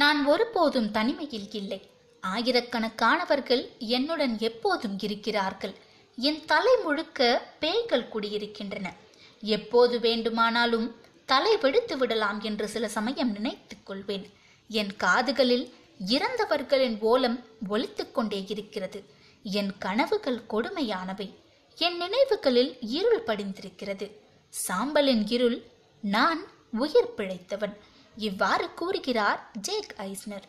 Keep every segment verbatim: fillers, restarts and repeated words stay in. நான் ஒருபோதும் தனிமையில் இல்லை. ஆயிரக்கணக்கானவர்கள் என்னுடன் எப்போதும் இருக்கிறார்கள். என் தலை முழுக்க பேய்கள் குடியிருக்கின்றன. எப்போது வேண்டுமானாலும் தலை வெடித்து விடலாம் என்று சில சமயம் நினைத்துக் கொள்வேன். என் காதுகளில் இறந்தவர்களின் ஓலம் ஒலித்து கொண்டே இருக்கிறது. என் கனவுகள் கொடுமையானவை. என் நினைவுகளில் இருள் படிந்திருக்கிறது. சாம்பலின் இருள். நான் உயிர் பிழைத்தவன். இவ்வாறு கூறுகிறார் ஜேக் ஐஸ்னர்.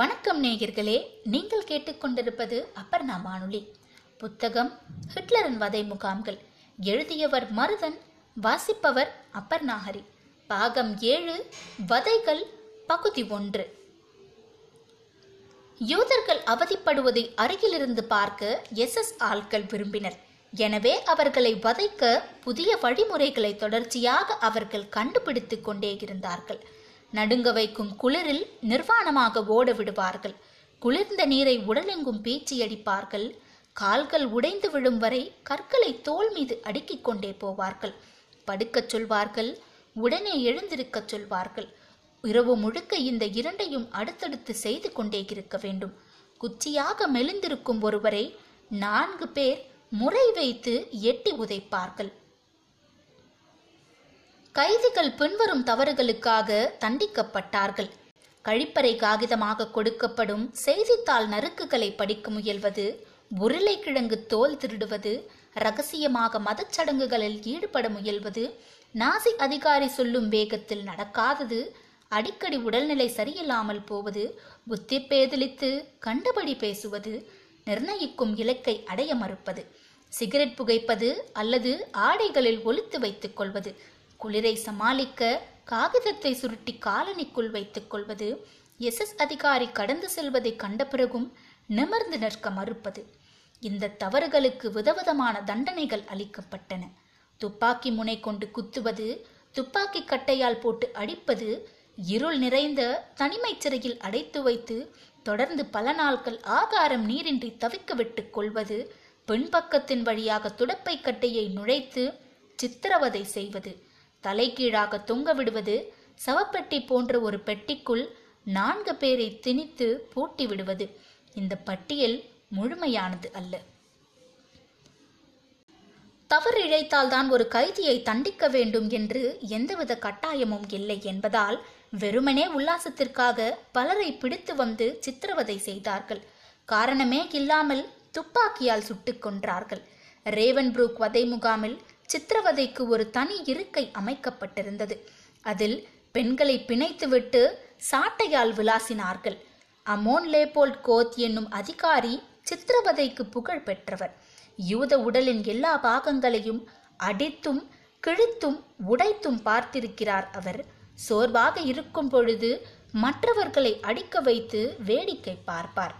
வணக்கம் நேயர்களே, நீங்கள் கேட்டுக்கொண்டிருப்பது அப்பர்ணா மானுலி. புத்தகம் ஹிட்லரின் வதை முகாம்கள். எழுதியவர் மருதன், வாசிப்பவர் அப்பர்ணாகரி. பாகம் ஏழு, வதைகள், பகுதி ஒன்று. யூதர்கள் அவதிப்படுவதை அருகிலிருந்து பார்க்க எஸ் எஸ் ஆள்கள் விரும்பினர். எனவே அவர்களை வதைக்க புதிய வழிமுறைகளை தொடர்ச்சியாக அவர்கள் கண்டுபிடித்து கொண்டே இருந்தார்கள். நடுங்க வைக்கும் குளிரில் நிர்வாணமாக ஓட விடுவார்கள். குளிர்ந்த நீரை உடலெங்கும் பீச்சியடிப்பார்கள். கால்கள் உடைந்து விழும் வரை கற்களை தோல் மீது அடுக்கிக் கொண்டே போவார்கள். படுக்கச் சொல்வார்கள், உடனே எழுந்திருக்க சொல்வார்கள். இரவு முழுக்க இந்த இரண்டையும் அடுத்தடுத்து செய்து கொண்டே இருக்க வேண்டும். குச்சியாக மெலிந்திருக்கும் ஒருவரை நான்கு பேர் முறை வைத்து எட்டி உதைப்பார்கள். கைதிகள் பின்வரும் தவறுகளுக்காக தண்டிக்கப்பட்டார்கள். கழிப்பறை காகிதமாக கொடுக்கப்படும் செய்தித்தாள் நறுக்குகளை படிக்க முயல்வது, உருளைக்கிழங்கு தோல் திருடுவது, இரகசியமாக மதச்சடங்குகளில் ஈடுபட முயல்வது, நாசி அதிகாரி சொல்லும் வேகத்தில் நடக்காதது, அடிக்கடி உடல்நிலை சரியில்லாமல் போவது, புத்தி பேதலித்து கண்டபடி பேசுவது, நிர்ணயிக்கும் இலக்கை அடைய மறுப்பது, சிகரெட் புகைப்பது அல்லது ஆடைகளில் ஒளித்து வைத்துக் கொள்வது, குளிரை சமாளிக்க காகிதத்தை சுருட்டி காலனிக்குள் வைத்துக் கொள்வது, எஸ் எஸ் அதிகாரி கடந்து செல்வதை கண்ட பிறகும் நிமிர்ந்து நிற்க மறுப்பது. இந்த தவறுகளுக்கு விதவிதமான தண்டனைகள் அளிக்கப்பட்டன. துப்பாக்கி முனை கொண்டு குத்துவது, துப்பாக்கி கட்டையால் போட்டு அடிப்பது, இருள் நிறைந்த தனிமை சிறையில் அடைத்து வைத்து தொடர்ந்து பல நாட்கள் ஆகாரம் நீரின்றி தவிக்க விட்டு கொள்வது, பின்பக்கத்தின் வழியாக துடப்பை கட்டையை நுழைத்து சித்திரவதை செய்வது, தலைகீழாக தொங்க விடுவது, சவப்பெட்டி போன்ற ஒரு பெட்டிக்குள் நான்கு பேரை திணித்து பூட்டி விடுவது. இந்த பட்டியல் முழுமையானது அல்ல. தவறு இழைத்தால்தான் ஒரு கைதியை தண்டிக்க வேண்டும் என்று எந்தவித கட்டாயமும் இல்லை என்பதால் வெறுமனே உல்லாசத்திற்காக பலரை பிடித்து வந்து சித்திரவதை செய்தார்கள். காரணமே இல்லாமல் துப்பாக்கியால் சுட்டுக் கொன்றார்கள். ரேவன் புரூக் வதை முகாமில் சித்திரவதைக்கு ஒரு தனி இருக்கை அமைக்கப்பட்டிருந்தது. அதில் பெண்களை பிணைத்துவிட்டு சாட்டையால் விளாசினார்கள். அமோன் லெயோபோல்ட் கோத் என்னும் அதிகாரி சித்திரவதைக்கு புகழ் பெற்றவர். யூத உடலின் எல்லா பாகங்களையும் அடித்தும் கிழித்தும் உடைத்தும் பார்த்திருக்கிறார் அவர். சோர்வாக இருக்கும் பொழுது மற்றவர்களை அடிக்க வைத்து வேடிக்கை பார்ப்பார்.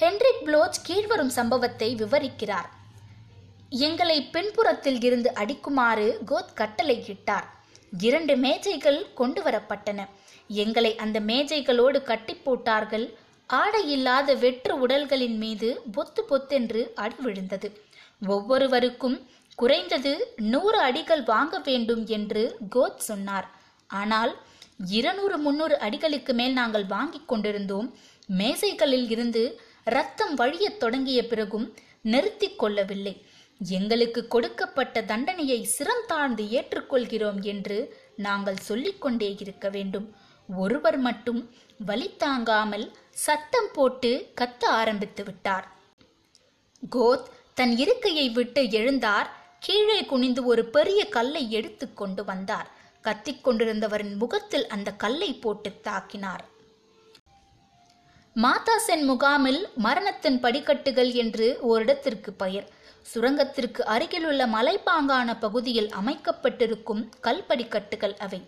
ஹென்ரிக் ப்ளோச் கீழ்வரும் சம்பவத்தை விவரிக்கிறார். எங்களை பின்புறத்தில் இருந்து அடிக்குமாறு கோத் கட்டளையிட்டார். இரண்டு மேஜைகள் கொண்டு வரப்பட்டன. எங்களை அந்த மேஜைகளோடு கட்டி போட்டார்கள். ஆடையில்லாத வெற்று உடல்களின் மீது பொத்து பொத்தென்று அடி விழுந்தது. ஒவ்வொருவருக்கும் குறைந்தது நூறு அடிகள் வாங்க வேண்டும் என்று கோத் சொன்னார். ஆனால் இருநூறு முன்னூறு அடிகளுக்கு மேல் நாங்கள் வாங்கி கொண்டிருந்தோம். மேசைகளில் இருந்து இரத்தம் வழிய தொடங்கிய பிறகும் நிறுத்தி கொள்ளவில்லை. எங்களுக்கு கொடுக்கப்பட்ட தண்டனையை சிரம் தாழ்ந்து ஏற்றுக்கொள்கிறோம் என்று நாங்கள் சொல்லிக்கொண்டே இருக்க வேண்டும். ஒருவர் மட்டும் வலி தாங்காமல் சத்தம் போட்டு கத்த ஆரம்பித்து விட்டார். கோத் தன் இருக்கையை விட்டு எழுந்தார். கீழே குனிந்து ஒரு பெரிய கல்லை எடுத்து கொண்டு வந்தார். கத்திக் கொண்டிருந்தவரின் முகத்தில் அந்த கல்லை போட்டு தாக்கினார். மாதா சென் முகாமில் மரணத்தின் படிக்கட்டுகள் என்று ஓரிடத்திற்கு பெயர். சுரங்கத்திற்கு அருகிலுள்ள மலைப்பாங்கான பகுதியில் அமைக்கப்பட்டிருக்கும் கல் படிக்கட்டுகள் அவை.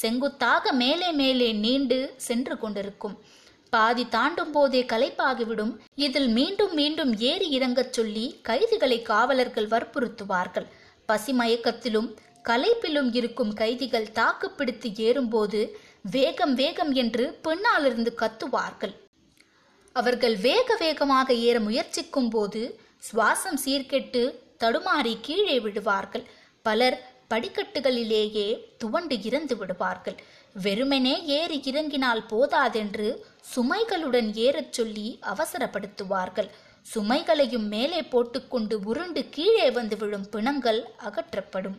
செங்குத்தாக மேலே மேலே நீண்டு சென்று கொண்டிருக்கும். பாதி தாண்டும் போதே களைப்பாகிவிடும். இதில் மீண்டும் மீண்டும் ஏறி இறங்கச் சொல்லி கைதிகளை காவலர்கள் வற்புறுத்துவார்கள். பசிமயக்கத்திலும் களைப்பிலும் இருக்கும் கைதிகள் தாக்குப்பிடித்து ஏறும்போது வேகம் வேகம் என்று பின்னாலிருந்து கத்துவார்கள். அவர்கள் வேக வேகமாக ஏற முயற்சிக்கும் போது சுவாசம் சீர்கெட்டு தடுமாறி கீழே விழுவார்கள். பலர் படிக்கட்டுகளிலேயே துவண்டு இறந்து விடுவார்கள். வெறுமெனே ஏறி இறங்கினால் போதாதென்று சுமைகளுடன் ஏறச் சொல்லி அவசரப்படுத்துவார்கள். சுமைகளையும் மேலே போட்டுக்கொண்டு உருண்டு கீழே வந்து விழும் பிணங்கள் அகற்றப்படும்.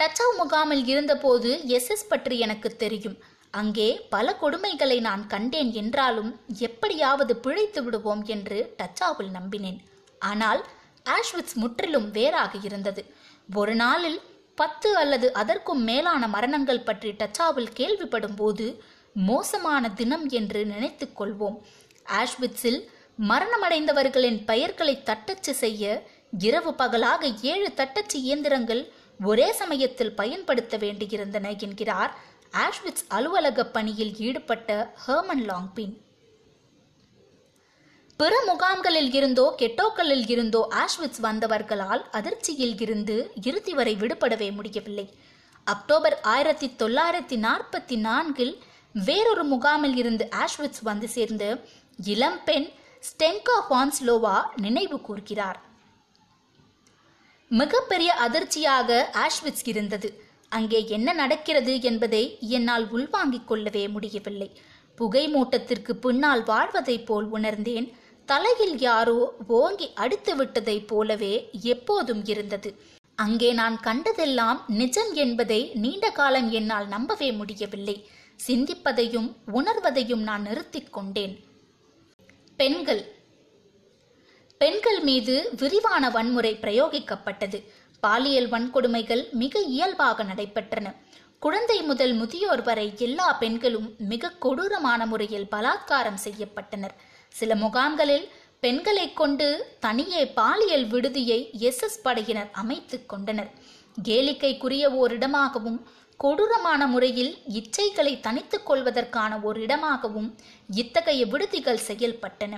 டச்சாவ் முகாமில் இருந்தபோது எஸ் எஸ் பற்றி எனக்கு தெரியும். அங்கே பல கொடுமைகளை நான் கண்டேன். என்றாலும் எப்படியாவது பிழைத்து விடுவோம் என்று டச்சாவில் நம்பினேன். ஆனால் ஆஷ்விட்ஸ் முற்றிலும் வேறாக இருந்தது. ஒரு நாளில் பத்து அல்லது அதற்கும் மேலான மரணங்கள் பற்றி டச்சாவில் கேள்விப்படும் போது மோசமான தினம் என்று நினைத்து கொள்வோம். ஆஷ்விட்ஸில் மரணமடைந்தவர்களின் பெயர்களை தட்டச்சு செய்ய இரவு பகலாக ஏழு தட்டச்சு இயந்திரங்கள் ஒரே சமயத்தில் பயன்படுத்த வேண்டியிருந்தன என்கிறார் ஆஷ்விட்ஸ் அலுவலக பணியில் ஈடுபட்ட ஹெர்மன் லாங்பின். பிற முகாம்களில் இருந்தோ கெட்டோக்களில் இருந்தோ ஆஷ்விட்ஸ் வந்தவர்களால் அதிர்ச்சியில் இருந்து இறுதி வரை விடுபடவே முடியவில்லை. அக்டோபர் ஆயிரத்தி தொள்ளாயிரத்தி நாற்பத்தி நான்கில் வேறொரு முகாமில் இருந்து ஆஷ்விட்ஸ் வந்து சேர்ந்த இளம்பெண் ஸ்டெங்கா ஃபான் ஸ்லோவா நினைவு கூர்கிறார். மிகப்பெரிய அதிர்ச்சியாக ஆஷ்விட்ஸ் இருந்தது. அங்கே என்ன நடக்கிறது என்பதை என்னால் உள்வாங்கிக் கொள்ளவே முடியவில்லை. புகை மூட்டத்திற்கு பின்னால் வாழ்வதைப் போல் உணர்ந்தேன். தலையில் யாரோ ஓங்கி அடித்து விட்டதைப் போலவே எப்போதும் இருந்தது. அங்கே நான் கண்டதெல்லாம் நிஜம் என்பதை நீண்ட காலம் என்னால் நம்பவே முடியவில்லை. சிந்திப்பதையும் உணர்வதையும் நான் நிறுத்தி கொண்டேன். பெண்கள் பெண்கள் மீது விரிவான வன்முறை பிரயோகிக்கப்பட்டது. பாலியல் வன்கொடுமைகள் மிக இயல்பாக நடைபெற்றன. குழந்தை முதல் முதியோர் வரை எல்லா பெண்களும் மிக கொடூரமான முறையில் பலாத்காரம் செய்யப்பட்டனர். சில முகாம்களில் பெண்களை கொண்டு தனியே பாலியல் விடுதியை எஸ் எஸ் படையினர் அமைத்து கொண்டனர். கேலிக்கைக்குரிய ஓர் இடமாகவும் கொடூரமான முறையில் இச்சைகளை தணித்துக் கொள்வதற்கான ஒரு இடமாகவும் இத்தகைய விடுதிகள் செயல்பட்டன.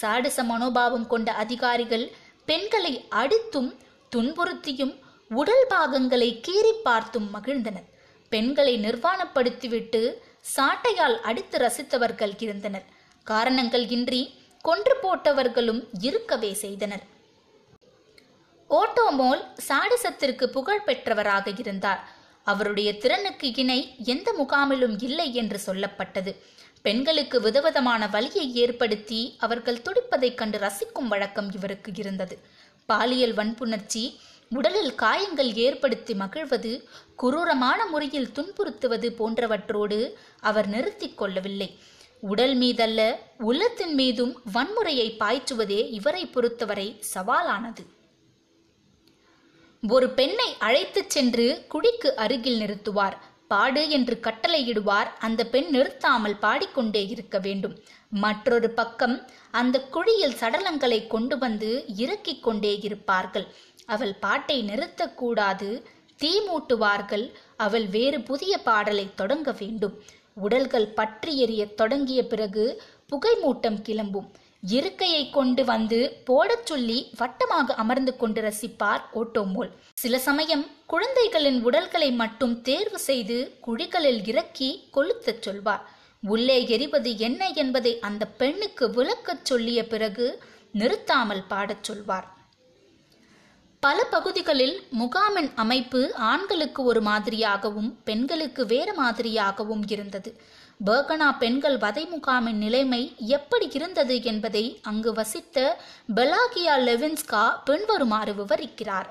சாடிச மனோபாவம் கொண்ட அதிகாரிகள் பெண்களை அடித்தும் துன்புறுத்தியும் உடல் பாகங்களை கீறி பார்த்தும் மகிழ்ந்தனர். பெண்களை நிர்வாணப்படுத்திவிட்டு சாட்டையால் அடித்து ரசித்தவர்கள் இருந்தனர். காரணங்கள் இன்றி கொன்று போட்டவர்களும் இருக்கவே செய்தனர். ஓட்டோமோல் சாடிசத்திற்கு புகழ் பெற்றவராக இருந்தார். அவருடைய திறனுக்கு இணை எந்த முகாமிலும் இல்லை என்று சொல்லப்பட்டது. பெண்களுக்கு விதவிதமான வலியை ஏற்படுத்தி அவர்கள் துடிப்பதைக் கண்டு ரசிக்கும் வழக்கம் இவருக்கு இருந்தது. பாலியல் வன்புணர்ச்சி, உடலில் காயங்கள் ஏற்படுத்தி மகிழ்வது, குரூரமான முறையில் துன்புறுத்துவது போன்றவற்றோடு அவர் நிறுத்தி கொள்ளவில்லை. உடல் மீதல்ல, உள்ளத்தின் மீதும் வன்முறையை பாய்ச்சுவதே இவரை பொறுத்தவரை சவாலானது. ஒரு பெண்ணை அழைத்துச் சென்று குடிக்கு அருகில் நிறுத்துவார். பாடு என்று கட்டளையிடுவார். அந்த பெண் நிறுத்தாமல் பாடிக்கொண்டே இருக்க வேண்டும். மற்றொரு பக்கம் அந்த குழியில் சடலங்களை கொண்டு வந்து இறக்கிக் கொண்டே இருப்பார்கள். அவள் பாட்டை நிறுத்தக்கூடாது. தீ மூட்டுவார்கள். அவள் வேறு புதிய பாடலை தொடங்க வேண்டும். உடல்கள் பற்றி எரிய தொடங்கிய பிறகு புகை மூட்டம் கிளம்பும். இருக்கையை கொண்டு வந்து போடச் சொல்லி வட்டமாக அமர்ந்து கொண்டு ரசிப்பார் ஓட்டோமோல். சில சமயம் குழந்தைகளின் உடல்களை மட்டும் தேர்வு செய்து குழிகளில் இறக்கி கொளுத்தச் சொல்வார். உள்ளே எரிவது என்ன என்பதை அந்த பெண்ணுக்கு விளக்கச் சொல்லிய பிறகு நிறுத்தாமல் பாடச் சொல்வார். பல பகுதிகளில் முகாமின் அமைப்பு ஆண்களுக்கு ஒரு மாதிரியாகவும் பெண்களுக்கு வேறு மாதிரியாகவும் இருந்தது. பர்கனா பெண்கள் வதை முகாமின் நிலைமை எப்படி இருந்தது என்பதை அங்கு வசித்த பெலாகியா லெவின்ஸ்கா பின்வருமாறு விவரிக்கிறார்.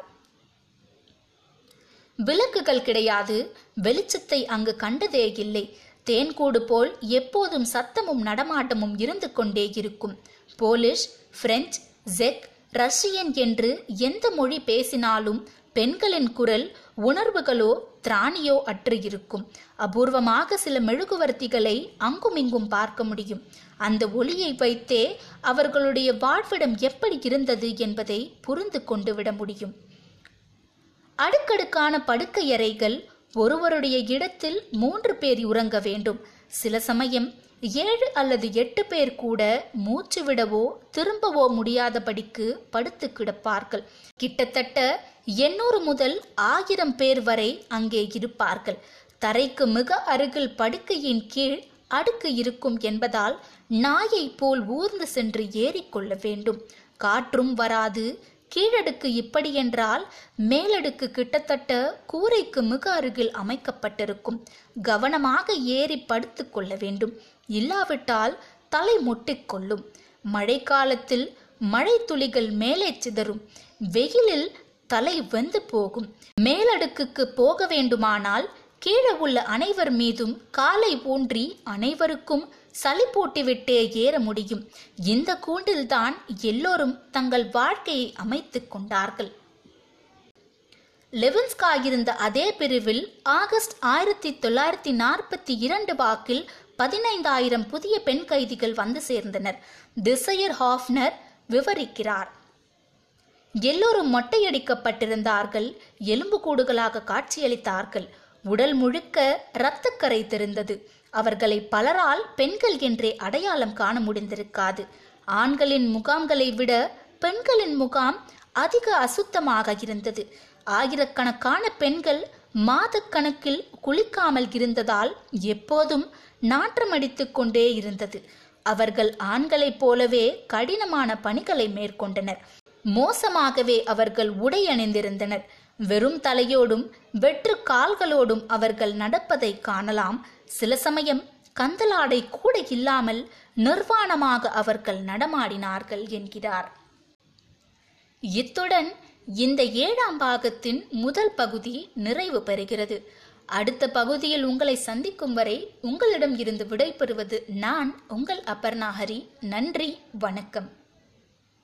விளக்குகள் கிடையாது. வெளிச்சத்தை அங்கு கண்டதே இல்லை. தேன்கூடு போல் எப்போதும் சத்தமும் நடமாட்டமும் இருந்து கொண்டே இருக்கும். போலிஷ், பிரெஞ்சு, செக், ரஷ்யன் என்று எந்த மொழி பேசினாலும் பெண்களின் குரல் உணர்வுகளோ திராணியோ அற்று இருக்கும். அபூர்வமாக சில மெழுகுவர்த்திகளை அங்குமிங்கும் பார்க்க முடியும். அந்த ஒளியை வைத்தே அவர்களுடைய வாழ்விடம் எப்படி இருந்தது என்பதை புரிந்து கொண்டு விட முடியும். அடுக்கடுக்கான படுக்கையறைகள். ஒருவருடைய இடத்தில் மூன்று பேர் உறங்க வேண்டும். சில சமயம் ஏழு அல்லது எட்டு பேர் கூட மூச்சு விடவோ திரும்பவோ முடியாதபடிக்கு படுத்து கிடப்பார்கள். கிட்டத்தட்ட எண்ணூறு முதல் ஆயிரம் பேர் வரை அங்கே இருப்பார்கள். தரைக்கு மிக அருகில் படுக்கையின் கீழ் அடுக்கு இருக்கும் என்பதால் நாயை போல் ஊர்ந்து சென்று ஏறிக்கொள்ள வேண்டும். காற்றும் வராது, கீழடுக்கு இப்படியென்றால் மேலடுக்கு கிட்டத்தட்ட கூரைக்கு மிக அருகில் அமைக்கப்பட்டிருக்கும். கவனமாக ஏறி படுத்து கொள்ள வேண்டும். இல்லாவிட்டால் தலை முட்டிக்கொள்ளும். மழை காலத்தில் மழை துளிகள் மேலே சிதறும். வெயிலில் தலை வெந்து போகும். மேலடுக்குக்கு போக வேண்டுமானால் கீழே உள்ள அனைவர் மீதும் காலை ஊன்றி அனைவருக்கும் சளி போட்டுவிட்டே ஏற முடியும். இந்த கூண்டில்தான் எல்லோரும் தங்கள் வாழ்க்கையை அமைத்து கொண்டார்கள். லெவின்ஸ்கா இருந்த அதே பிரிவில் ஆகஸ்ட் ஆயிரத்தி தொள்ளாயிரத்தி நாற்பத்தி இரண்டு வாக்கில் பதினைந்தாயிரம் புதிய பெண் கைதிகள் வந்து சேர்ந்தனர். திசையர் ஹாஃப்னர் விவரிக்கிறார். எல்லோரும் மொட்டையடிக்கப்பட்டிருந்தார்கள். எலும்புக்கூடுகளாக காட்சியளித்தார்கள். உடல் முழுக்க இரத்தக்கரை தெரிந்தது. அவர்களை பலரால் பெண்கள் என்றே அடையாளம் காண முடிந்திருக்காது. ஆண்களின் முகாம்களை விட பெண்களின் முகாம் அதிக அசுத்தமாக இருந்தது. ஆயிரக்கணக்கான பெண்கள் மாதக்கணக்கில் குளிக்காமல் இருந்ததால் எப்போதும் நாற்றமடித்து கொண்டே இருந்தது. அவர்கள் ஆண்களைப் போலவே கடினமான பணிகளை மேற்கொண்டனர். மோசமாகவே அவர்கள் உடை அணிந்திருந்தனர். வெறும் தலையோடும் வெற்று கால்களோடும் அவர்கள் நடப்பதை காணலாம். சில சமயம் கந்தலாடை கூட இல்லாமல் நிர்வாணமாக அவர்கள் நடமாடினார்கள் என்கிறார். இத்துடன் இந்த ஏழாம் பாகத்தின் முதல் பகுதி நிறைவு பெறுகிறது. அடுத்த பகுதியில் உங்களை சந்திக்கும் வரை உங்களிடம் இருந்து விடைபெறுவது நான் உங்கள் அப்பர்ணாஹரி. நன்றி, வணக்கம்.